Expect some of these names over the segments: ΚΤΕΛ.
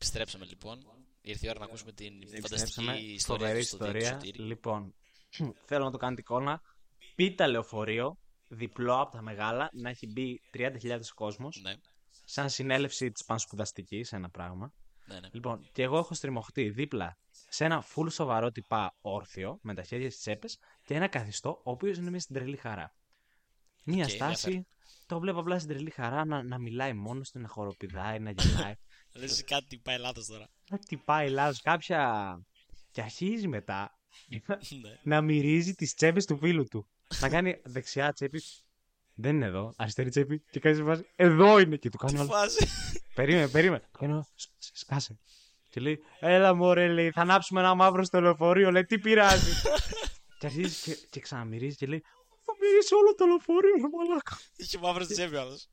Επιστρέψαμε λοιπόν. Ήρθε η ώρα να ακούσουμε την φανταστική ιστορία. Λοιπόν, θέλω να το κάνετε εικόνα. Πίτα λεωφορείο, διπλό από τα μεγάλα, να έχει μπει 30.000 κόσμος. Ναι. Σαν συνέλευση της πανσπουδαστικής, ένα πράγμα. Ναι, ναι. Λοιπόν, και εγώ έχω στριμωχτεί δίπλα σε ένα full σοβαρό τυπά όρθιο, με τα χέρια στις τσέπες, και ένα καθιστό, ο οποίος είναι μέσα στην τρελή χαρά. Μία okay, στάση, ναι, το βλέπω απλά στην τρελή χαρά να μιλάει μόνος του, να χοροπηδάει, να γελάει. Λες κάτι πάει λάθος τώρα. Κάτι πάει λάθος, κάποια. Και αρχίζει μετά να μυρίζει τις τσέπες του φίλου του. Να κάνει δεξιά τσέπη. Δεν είναι εδώ, αριστερή τσέπη, και κάνει βάση. Εδώ είναι, και του κάνει βάση. Περίμενε. Σκάσε. Και λέει, έλα μωρέ, λέει, θα ανάψουμε ένα μαύρο στο λεωφορείο, λέει, τι πειράζει. Και αρχίζει και ξαναμυρίζει και λέει, θα μυρίσει όλο το λεωφορείο, ρε μαλάκα. Είχε μαύρο στη τσέπη άλλος.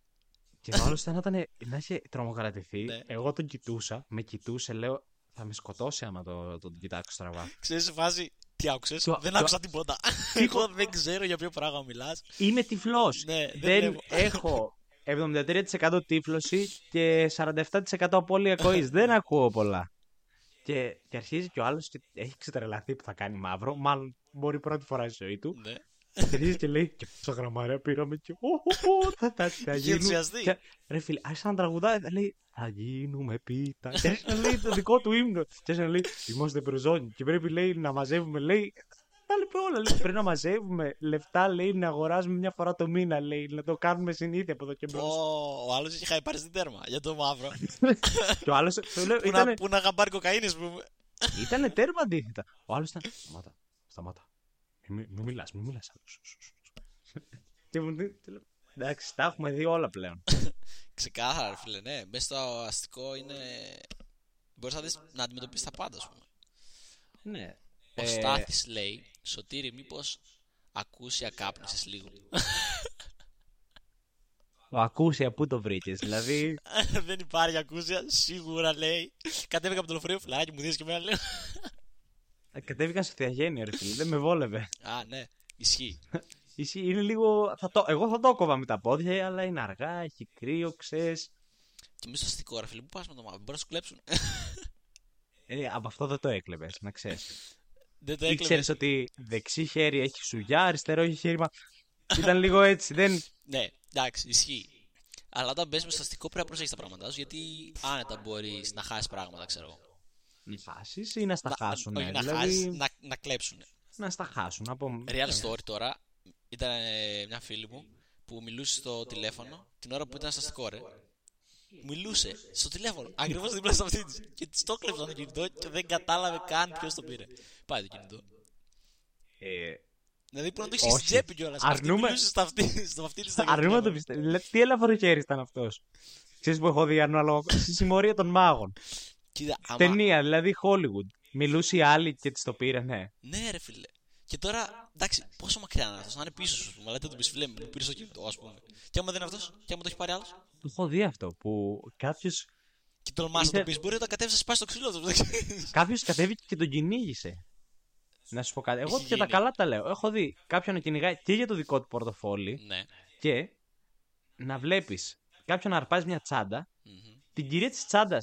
Και μάλλον να είχε τρομοκρατηθεί. Εγώ τον κοιτούσα, με κοιτούσε, λέω, θα με σκοτώσει άμα τον κοιτάξω στραβά. Ξέρεις, βάζει. Τι άκουσες, δεν άκουσα τίποτα. Εγώ δεν ξέρω για ποιο πράγμα μιλάς. Είμαι τυφλός. Ναι, δεν έχω 73% τύφλωση και 47% απώλεια ακοής. Δεν ακούω πολλά. Και αρχίζει και ο άλλος και έχει ξετρελαθεί που θα κάνει μαύρο. Μάλλον μπορεί πρώτη φορά στη ζωή του. Αρχίζει και λέει, και πόσα γραμμάρια πήραμε και θα γίνουμε. Ρε φίλε, άρχισε να τραγουδάει, λέει, θα γίνουμε πίτα. Και άρχισε να λέει το δικό του ύμνο. Και άρχισε να λέει, είμαστε πεζόνι και πρέπει, λέει, να μαζεύουμε, λέει, τα λεπε όλα, λέει, πρέπει να μαζεύουμε λεφτά, λέει, να αγοράζουμε μια φορά το μήνα, λέει, να το κάνουμε συνήθεια από εδώ και μπρος. Ο άλλος είχε χαϊπάρει στην τέρμα για το μαύρο. Και ο άλλος, που να γαμπάρει κοκαίνης που. Ήτανε τέρμα αντίθετα. Ο άλλος ήταν, σταμάτα. Μη μιλάς. Και μου λέει, εντάξει, τα έχουμε δει όλα πλέον. Ξεκάθαρα, φίλε, ναι. Μέσα στο αστικό είναι. Μπορείς να αντιμετωπίσεις τα πάντα, ας πούμε. Ναι. Ο Στάθης λέει, Σωτήρη, μήπως ακούσια κάπνισες λίγο. Ο ακούσια, πού το βρήκες, δηλαδή. Δεν υπάρχει ακούσια, σίγουρα λέει. Κατέβηκα από το λεωφορείο, φλάκι μου δίνεις και μένα, λέω. Κατέβηκα στο Θεαγένειο, ρε φίλε, δεν με βόλευε. Α, ναι, ισχύει. Είναι λίγο. Εγώ θα το κόβα με τα πόδια, αλλά είναι αργά, έχει κρύο, ξέρεις. Και εμείς στο αστικό, ρε φίλε, πού πας με το μαύρο, μπορεί να σου κλέψουν. Από αυτό δεν το έκλεβες, να ξέρεις. Δεν το έκλεβες. Ήξερες ότι δεξί χέρι έχει σουγιά, αριστερό έχει χέρι. Ήταν λίγο έτσι, δεν. Ναι, εντάξει, ισχύει. Αλλά όταν μπες με στο αστικό πρέπει να προσέχεις τα πράγματά σου, γιατί άνετα μπορείς να χάσεις πράγματα, ξέρω εγώ. Να χάσεις ή να στα χάσουν. Να, δηλαδή, χάσεις, να κλέψουν. Να στα χάσουν. Από. Real story τώρα. Ήταν μια φίλη μου που μιλούσε στο τηλέφωνο την ώρα που ήταν στο αστικό, ρε. Μιλούσε στο τηλέφωνο. Ακριβώς δίπλα σε αυτή τη. Και τη το κλέψαν το κινητό και δεν κατάλαβε καν ποιος το πήρε. Πάει το κινητό. Δηλαδή που να το έχεις στην τσέπη κιόλας. Μιλούσε στο αυτή τη. Αρνούμε το πιστεύω. Τι έλαβε χέρι ήταν αυτός. Ξέρεις που έχω δει ανάλογα. Στη Συμμορία των Μάγων. Κοίτα, ταινία, δηλαδή Hollywood. Μιλούσε η άλλη και τη το πήρε, ναι. Ναι, ρε φίλε. Και τώρα, εντάξει, πόσο μακριά να είναι πίσω σου, αλλά δεν του πει φιλέ, μου πήρε το κινητό, ας πούμε. Και άμα δεν είναι αυτός, και άμα το έχει πάρει άλλος. Το έχω δει αυτό που κάποιος. Και τολμάς να το πει, μπορεί να το κατέβησε, πάει στο ξύλο του. Κάποιος κατέβηκε και τον κυνήγησε. Να σου πω κάτι. Εγώ και τα καλά τα λέω. Έχω δει κάποιον να κυνηγάει και για το δικό του πορτοφόλι. Ναι. Και να βλέπει κάποιον να αρπάζει μια τσάντα, την κυρία τη τσάντα.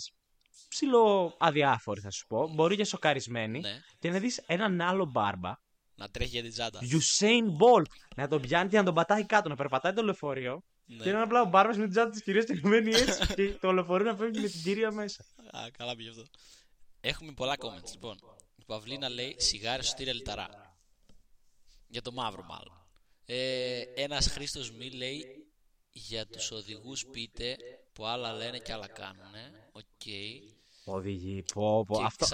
Ψιλο αδιάφορη, θα σου πω. Μπορεί και σοκαρισμένη. Ναι. Και να δεις έναν άλλο μπάρμπα να τρέχει για την τσάντα. Usain Bolt να τον πιάνει και να τον πατάει κάτω, να περπατάει το λεωφορείο. Ναι. Και έναν απλά ο μπάρμπας με την τσάντα της κυρίας και να μένει έτσι. Και το λεωφορείο να φεύγει με την κυρία μέσα. Α, καλά πήγε αυτό. Έχουμε πολλά comments λοιπόν. Η Παυλίνα λέει σιγάρι Σωτήρια Λιταρά. Για το μαύρο μάλλον. Ένας Χρήστος Μη λέει για τους οδηγούς πείτε. Που άλλα λένε και άλλα κάνουν. Οκ. Οδηγεί, πω.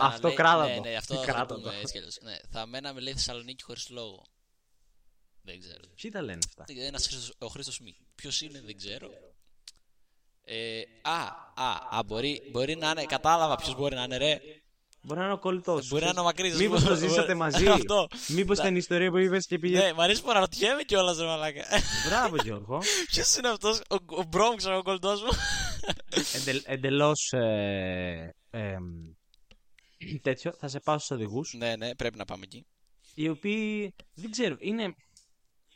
Αυτό κράτατο. Ναι, αυτό κράτατο. Ναι. Θα μέναμε, λέει, Θεσσαλονίκη χωρίς λόγο. Δεν ξέρω. Ποιοι τα λένε αυτά. Ο Χρήστος Μη. Ποιος είναι, δεν ξέρω. Μπορεί να είναι. Κατάλαβα ποιος μπορεί να είναι, ρε. Μπορεί να είναι ο κολλητός. Μπορεί να είναι ο μακρύς. Μήπως το ζήσατε μαζί. Μήπως ήταν η ιστορία που είπες και πήγε. Ναι, μ' αρέσει που αναρωτιέμαι κιόλας, ρε μαλάκα. Μπράβο, Γιώργο. Ποιος είναι αυτός, ο Μπρόμ, ξέρω, ο κολλητός μου. Εντελώς. Τέτοιο, θα σε πάω στους οδηγούς. Ναι, πρέπει να πάμε εκεί. Οι οποίοι, δεν ξέρω, είναι.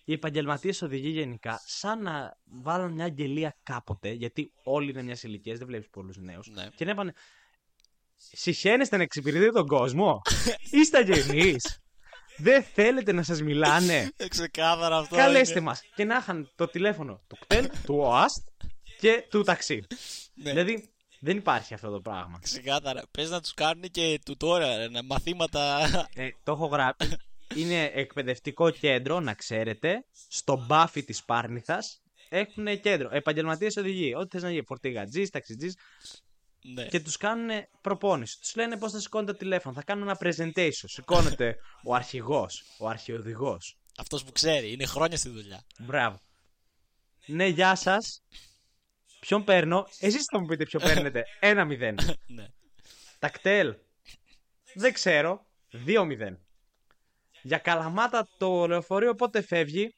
Οι επαγγελματίες οδηγοί γενικά, σαν να βάλουν μια αγγελία κάποτε, γιατί όλοι είναι μιας ηλικίας, δεν βλέπεις πολλούς νέους. Και να είπαν. συχαίνεστε να εξυπηρετείτε τον κόσμο. Είστε αγενείς. Δεν θέλετε να σας μιλάνε. Ξεκάθαρα αυτό. Καλέστε μας. Και να είχαν το τηλέφωνο του ΚΤΕΛ, του ΟΑΣΘ και του ταξί. Ναι. Δηλαδή δεν υπάρχει αυτό το πράγμα. Ξεκάθαρα. Πες να τους κάνουν και tutorial, μαθήματα. Το έχω γράψει. Είναι εκπαιδευτικό κέντρο, να ξέρετε. Στο μπάφι της Πάρνηθας έχουν κέντρο. Επαγγελματίες οδηγοί. Ό,τι θες να γίνει. Φορτηγατζής, ταξιτζής. Ναι. Και τους κάνουν προπόνηση. Τους λένε πώς θα σηκώνετε το τηλέφωνο. Θα κάνουν ένα presentation. Σηκώνεται ο αρχηγός, ο αρχαιοδηγός. Αυτός που ξέρει. Είναι χρόνια στη δουλειά. Μπράβο. Ναι, γεια σας. Ποιον παίρνω? Εσείς θα μου πείτε ποιο παίρνετε. 1-0. Ναι. Τα ΚΤΕΛ. Δεν ξέρω. 2-0. Για Καλαμάτα το λεωφορείο πότε φεύγει?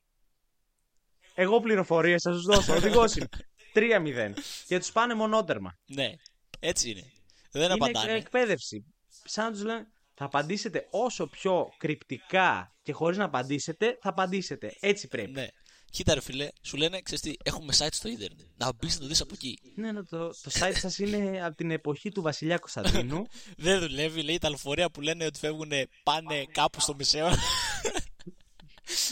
Εγώ πληροφορίες θα σας δώσω. Οδηγός είμαι. 3-0. Και τους πάνε μονότερμα. Ναι. Έτσι είναι. Δεν απαντάνε. Είναι εκπαίδευση. Σαν να τους λένε θα απαντήσετε όσο πιο κρυπτικά και χωρίς να απαντήσετε, θα απαντήσετε. Έτσι πρέπει. Ναι. Κοίτα ρε φίλε, σου λένε, ξέρεις τι, έχουμε site στο ίντερνετ. Να μπεις να το δεις από εκεί. Ναι, το site σας είναι από την εποχή του Βασιλιά Κωνσταντίνου. Δεν δουλεύει, λέει, τα λεωφορεία που λένε ότι φεύγουν πάνε κάπου στο Μεσαίωνα.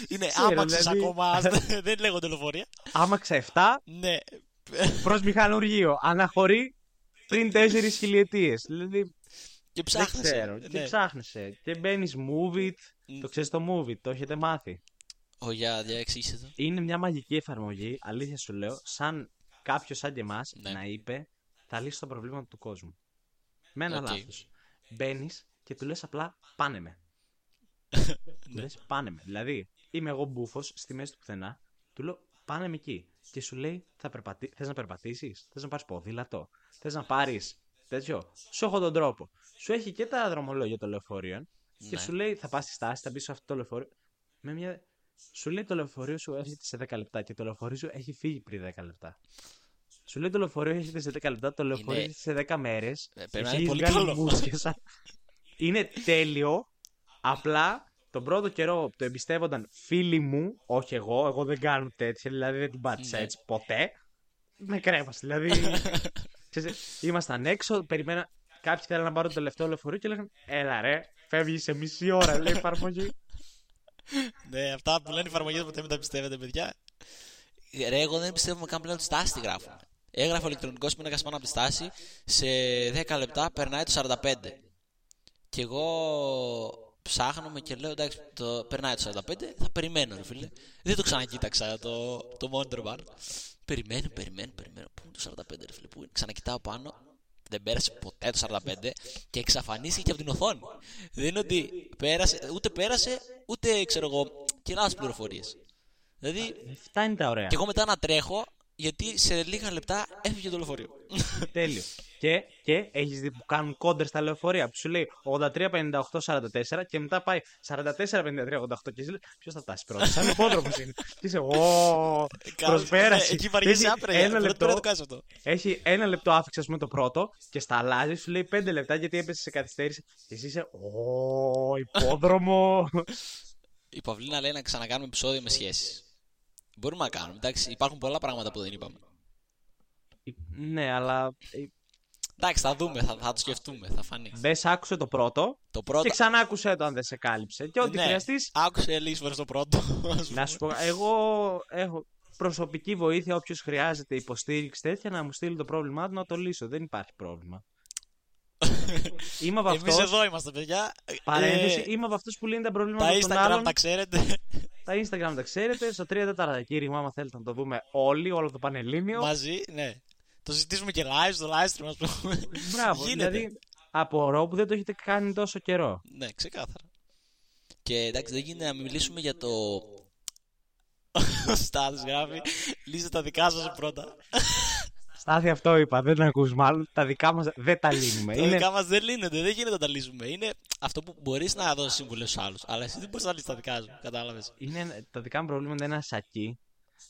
Είναι άμαξες ακόμα, δεν λέγονται λεωφορεία. Άμαξα 7, ναι. Προς μηχανουργείο, αναχωρεί πριν 4 χιλιετίες. Δηλαδή, και ψάχνεσαι. Δεν ξέρω, ναι. Και ψάχνεσαι. Και μπαίνεις Move It, το ξέρεις το Move It, το έχετε μάθει. Είναι μια μαγική εφαρμογή, αλήθεια σου λέω, σαν κάποιος σαν και εμάς, ναι, να είπε θα λύσει τα προβλήματα του κόσμου. Με ένα λάθος. Μπαίνεις και του λες απλά πάνε με. Του λες πάνε με. Δηλαδή είμαι εγώ μπούφος στη μέση του πουθενά, του λέω πάνε με εκεί. Και σου λέει θες να περπατήσεις, θες να πάρεις ποδήλατο, θες να πάρεις τέτοιο. Σου έχω τον τρόπο. Σου έχει και τα δρομολόγια των λεωφορείων και σου λέει θα πας στη στάση, θα μπεις σε αυτό το λεωφορείο. Με μια... Σου λέει το λεωφορείο σου έρχεται σε 10 λεπτά και το λεωφορείο σου έχει φύγει πριν 10 λεπτά. Σου λέει το λεωφορείο έρχεται σε 10 λεπτά, το λεωφορείο έρχεται σε 10 μέρες. Πρέπει να είναι πολύ καλό. Είναι τέλειο. Απλά τον πρώτο καιρό το εμπιστεύονταν φίλοι μου, όχι εγώ. Εγώ δεν κάνω τέτοια, δηλαδή δεν την πάτησα έτσι ποτέ. Με κρέμασε. Δηλαδή. Ήμασταν έξω, περιμένα. Κάποιοι θέλανε να πάρουν το τελευταίο λεωφορείο και λέγανε έλα ρε, φεύγει σε μισή ώρα, λέει η εφαρμογή. Ναι, αυτά που λένε οι εφαρμογές ποτέ μην τα πιστεύετε, παιδιά. Ρε, εγώ δεν πιστεύω καν πλέον τη στάση τη γράφω. Έγραφα ηλεκτρονικό πίνακα πάνω από τη στάση. Σε 10 λεπτά περνάει το 45. Και εγώ ψάχνομαι και λέω εντάξει, το περνάει το 45, θα περιμένω, ρε φίλε. Δεν το ξανακοίταξα το monitor bar. Περιμένω. Πού είναι το 45, ρε φίλε, πού είναι? Ξανακοιτάω πάνω. Δεν πέρασε ποτέ το 45 και εξαφανίστηκε και από την οθόνη. Δεν είναι ότι πέρασε, ούτε ξέρω εγώ, και άλλες πληροφορίες. Δηλαδή, αυτά είναι τα ωραία. Και εγώ μετά να τρέχω, γιατί σε λίγα λεπτά έφυγε το λεωφορείο. Τέλειο. Και έχεις δει που κάνουν κόντερ στα λεωφορεία, που σου λέει 83-58-44 και μετά πάει 44-53-88 και σου λέει ποιος θα φτάσει πρώτα? Σαν υπόδρομος είναι. Και είσαι προσπέραση. Εκεί βαριέσαι άπραγε. Έχει 1 λεπτό άφηξε ας πούμε το πρώτο και στα αλλάζει σου λέει 5 λεπτά γιατί έπεσε σε καθυστέρηση και εσύ είσαι υπόδρομο. Η Παυλίνα λέει να ξανακάνουμε επεισόδιο με σχέσεις. Μπορούμε να κάνουμε, εντάξει, υπάρχουν πολλά πράγματα που δεν είπαμε. Ναι, αλλά... Εντάξει, θα δούμε, θα το σκεφτούμε, θα φανεί. Μπες, άκουσε το πρώτο και ξανά άκουσε το αν δεν σε κάλυψε. Και ό,τι χρειαστείς... άκουσε λίγες φορές το πρώτο. Να σου πω, εγώ έχω προσωπική βοήθεια, όποιος χρειάζεται υποστήριξη τέτοια, να μου στείλει το πρόβλημά του να το λύσω. Δεν υπάρχει πρόβλημα. Είμαι από αυτούς... Εμείς εδώ είμαστε, παιδιά. Παρένθεση, είμαι από αυτούς που λύνει τα προβλήματα των άλλων. Τα ξέρετε. Τα Instagram τα ξέρετε, στο 3-4 κήρυγμα, άμα θέλετε να το δούμε όλοι, όλο το Πανελλήνιο. Μαζί, ναι. Το συζητήσουμε και live, στο live stream, ας πούμε. Μπράβο, δηλαδή απορώ που δεν το έχετε κάνει τόσο καιρό. Ναι, ξεκάθαρα. Και εντάξει, δεν γίνεται να μιλήσουμε για το... Στάθης γράφει, λύστε τα δικά σας πρώτα. Στάθη, αυτό είπα, δεν ακούς μάλλον, τα δικά μας δεν τα λύνουμε. Τα δικά μας δεν λύνονται, δεν γίνεται να τα λύσουμε. Είναι αυτό που μπορείς να δώσεις σύμβουλες στους άλλους, αλλά εσύ δεν μπορείς να λύσεις τα δικά σου, κατάλαβες. Τα δικά μου προβλήματα είναι ένα σακί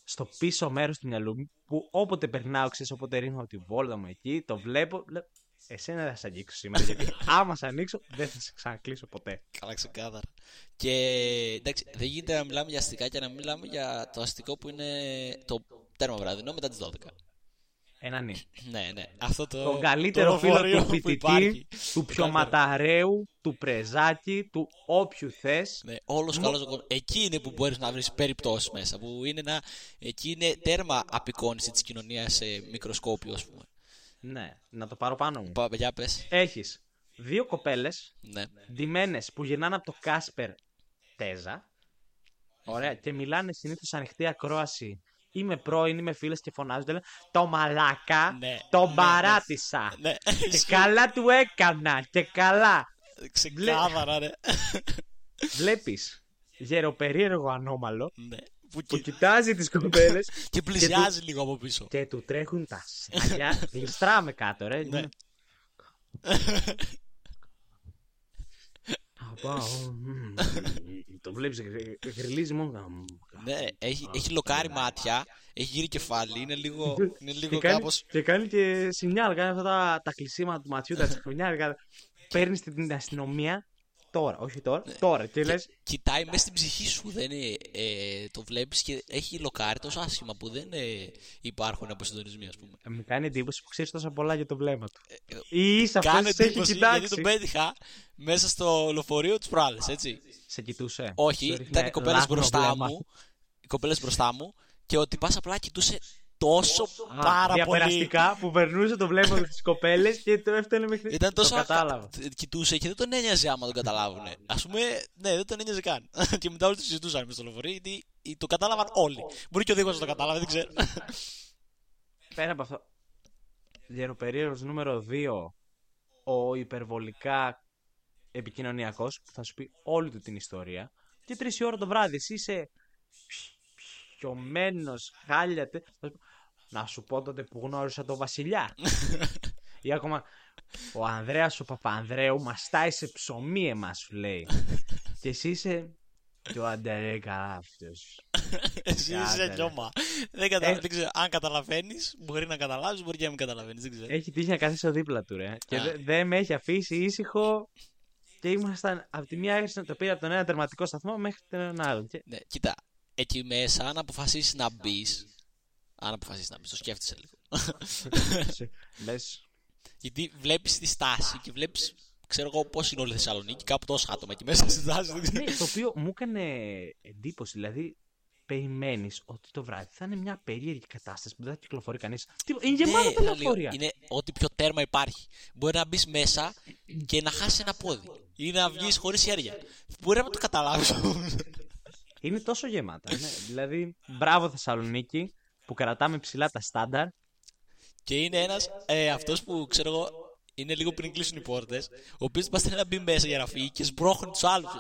στο πίσω μέρος του μυαλού μου που όποτε περνάω, ξέρεις, όποτε ρίχνω από τη βόλτα μου εκεί, το βλέπω, λέω, εσένα θα σε αγγίξω σήμερα, γιατί άμα σε ανοίξω δεν θα σε ξανακλείσω ποτέ. Καλά, ξεκάθαρα. Και εντάξει, δεν γίνεται να μιλάμε για αστικά και να μιλάμε για το αστικό που είναι το τέρμα βραδινό μετά τις 12. Ναι. Αυτό το καλύτερο φίλο του φοιτητή του πιωματαρέου, του πρεζάκι, του όποιου θες. Ναι, όλος καλός ο κόσμος. Εκεί είναι που μπορείς να βρεις περιπτώσεις μέσα. Που είναι ένα, εκεί είναι τέρμα απεικόνιση της κοινωνίας σε μικροσκόπιο, ας πούμε. Ναι, να το πάρω πάνω μου. Για πες. Έχεις δύο κοπέλες, ναι, ντυμένες που γυρνάνε από το Κάσπερ Τέζα. Ωραία, και μιλάνε συνήθως ανοιχτή ακρόαση. Είμαι πρώην, είμαι φίλες και φωνάζονται. Το μαλάκα, ναι, τον παράτησα. Ναι. Και καλά του έκανα, και καλά. Ξεκάθαρα, ναι. Βλέπεις γεροπερίεργο ανώμαλο, ναι, που κοιτάζει τις κοπέλες και πλησιάζει και λίγο από πίσω. Και του τρέχουν τα σάλια. Γλιστράμε κάτω, ρε. Ναι. Το βλέπεις, γρυλίζει μόνο. Ναι, έχει λοκάρει μάτια, έχει γύρει κεφάλι, είναι λίγο κάπως. Και κάνει και σινιάλ, κάνει αυτά τα κλεισίματα του ματιού, τα τσιχνιάλ. Παίρνεις την αστυνομία τώρα, όχι τώρα, τώρα. Και λες, κοιτάει μέσα στην ψυχή σου, δεν είναι, το βλέπεις και έχει λοκάρει τόσο άσχημα που δεν υπάρχουν αποσυντονισμοί, ας πούμε. Μου κάνει εντύπωση που ξέρεις τόσα πολλά για το βλέμμα του. Ή σε αυτές έχει κοιτάξει. Γιατί τον πέτυχα μέσα στο λεωφορείο τις προάλλες, έτσι. Σε κοιτούσε. Όχι, ήταν οι κοπέλες μπροστά μου, και ο τυπάς απλά κοιτούσε τόσο πάρα πολύ. Διαπεραστικά που περνούσε το βλέμμα με τις κοπέλες και το έφτανε μέχρι. Ήταν τόσο. Κοιτούσε και δεν τον ένοιαζε άμα τον καταλάβουν. Ας πούμε, ναι, δεν τον ένοιαζε καν. Και μετά όλοι το συζητούσαν με στο λεωφορείο γιατί το κατάλαβαν όλοι. Μπορεί και ο δίχως να το κατάλαβε, δεν ξέρω. Πέρα από αυτό. Γεροπερίεργος νούμερο 2. Ο υπερβολικά επικοινωνιακός που θα σου πει όλη του την ιστορία. Και 3 η ώρα το βράδυ εσύ είσαι. Πιωμένος, χάλιατε. Να σου πω τότε που γνώρισα τον Βασιλιά. Ή ακόμα, ο Ανδρέας ο Παπανδρέου μας στάει σε ψωμί εμάς, λέει. Και εσύ είσαι. Το αντερέ καλά αυτός. Εσύ είσαι λιώμα. Δεν ξέρω, αν καταλαβαίνεις, μπορεί να καταλάβεις, μπορεί και να μην καταλαβαίνεις, δεν ξέρω. Έχει τύχει να καθίσω δίπλα του, ρε. Και δεν με έχει αφήσει ήσυχο. Και ήμασταν από τη μία άκρη να το πήρα από τον ένα τερματικό σταθμό μέχρι τον άλλο. Ναι, κοιτά. Εκεί μέσα, αν αποφασίσεις να μπεις. Το σκέφτεσαι λίγο. Λες. Γιατί βλέπεις τη στάση και βλέπεις, ξέρω εγώ, πώς είναι όλη η Θεσσαλονίκη, κάπου τόσα άτομα εκεί μέσα στη στάση. Ναι, το οποίο μου έκανε εντύπωση. Δηλαδή, περιμένεις ότι το βράδυ θα είναι μια περίεργη κατάσταση που δεν θα κυκλοφορεί κανείς. Είναι γεμάτα τα λεωφορεία. Είναι ό,τι πιο τέρμα υπάρχει. Μπορεί να μπεις μέσα και να χάσεις ένα πόδι ή να βγεις χωρίς χέρια. Μπορεί να το καταλάβεις. Είναι τόσο γεμάτα. Ναι. Δηλαδή, μπράβο Θεσσαλονίκη που κρατάμε ψηλά τα στάνταρ. Και είναι ένας αυτός που ξέρω εγώ είναι λίγο πριν κλείσουν οι πόρτες, ο οποίος θέλει να μπει μέσα για να φύγει και σμπρώχνει τους άλλους.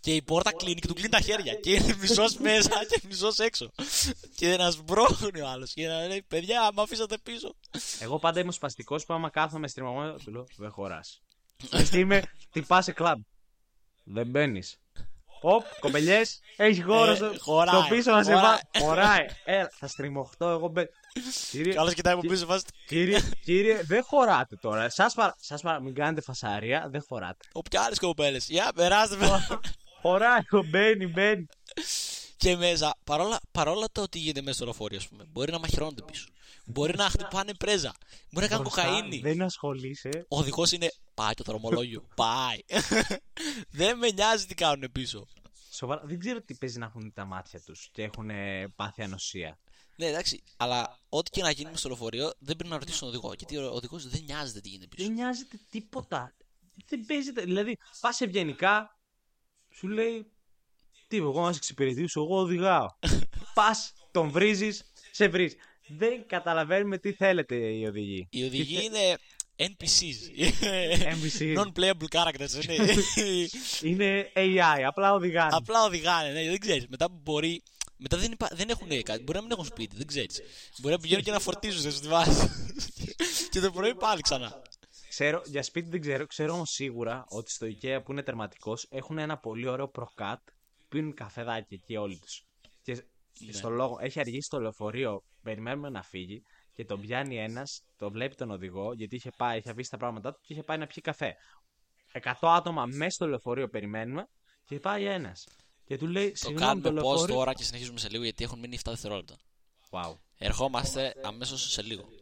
Και η πόρτα κλείνει και του κλείνει τα χέρια. Και είναι μισός μέσα και μισός έξω. Και να σμπρώχνει ο άλλος. Και να λέει: παιδιά, μ' αφήσατε πίσω. Εγώ πάντα είμαι σπαστικός που άμα κάθομαι στριμωμένο, του λέω: δεν χωράς. Γιατί είμαι τυπά σε κλαμπ. Δεν μπαίνει. Οπ, κομπελιές, έχει χώρο στο πίσω να σε βάλει. Χωράει. Θα στριμωχτώ εγώ. Καλώς κοιτάει από πίσω βάζει. Κύριε, δεν χωράτε τώρα. Σας παρακαλώ, μην κάνετε φασαρία, δεν χωράτε. Όποια άλλες κομπέλες. Για, περάστε με. Χωράει, μπαίνει. Και μέσα, παρόλα το ότι γίνεται μέσα στο λεωφορείο, ας πούμε, μπορεί να μαχαιρώνονται πίσω. Μπορεί να χτυπάνε πρέζα. Μπορεί να κάνει κοκαίνη. Δεν ασχολείσαι. Ο οδηγός είναι. Πάει το δρομολόγιο. Πάει. Δεν με νοιάζει τι κάνουν πίσω. Σοβαρά. Δεν ξέρω τι παίζει να έχουν τα μάτια τους και έχουν πάθει ανοσία. Ναι, εντάξει. Αλλά ό,τι και να γίνει στο λεωφορείο δεν πρέπει να ρωτήσει τον οδηγό. Γιατί ο οδηγός δεν νοιάζεται τι γίνεται πίσω. Δεν νοιάζεται τίποτα. Δεν παίζεται. Δηλαδή, πας ευγενικά, σου λέει. Τι, εγώ να σε εξυπηρετήσω, εγώ οδηγάω. Πας, τον βρίζεις, σε βρίζει. Δεν καταλαβαίνουμε τι θέλετε οι οδηγοί. Οι οδηγοί είναι NPCs. Non-playable characters. Είναι AI, απλά οδηγάνε. Ναι, δεν ξέρεις. Μετά μπορεί. Μετά δεν έχουν κάτι. Μπορεί να μην έχουν σπίτι, δεν ξέρεις. Μπορεί να πηγαίνουν και να φορτίζουν στη βάση. Και το πρωί πάλι ξανά. Ξέρω, για σπίτι δεν ξέρω. Ξέρω όμως σίγουρα ότι στο IKEA που είναι τερματικός έχουν ένα πολύ ωραίο προκάτ. Πίνουν καφεδάκι εκεί όλοι τους. Και στο λόγο, έχει αργήσει το λεωφορείο, περιμένουμε να φύγει και τον πιάνει ένας, τον βλέπει τον οδηγό, γιατί είχε αφήσει τα πράγματά του και είχε πάει να πιει καφέ. 100 άτομα μέσα στο λεωφορείο περιμένουμε και πάει ένας. Και του λέει: συγγνώμη, το λεωφορείο. Κάνουμε pause τώρα και συνεχίζουμε σε λίγο γιατί έχουν μείνει 7 δευτερόλεπτα. Wow. Ερχόμαστε αμέσως σε λίγο.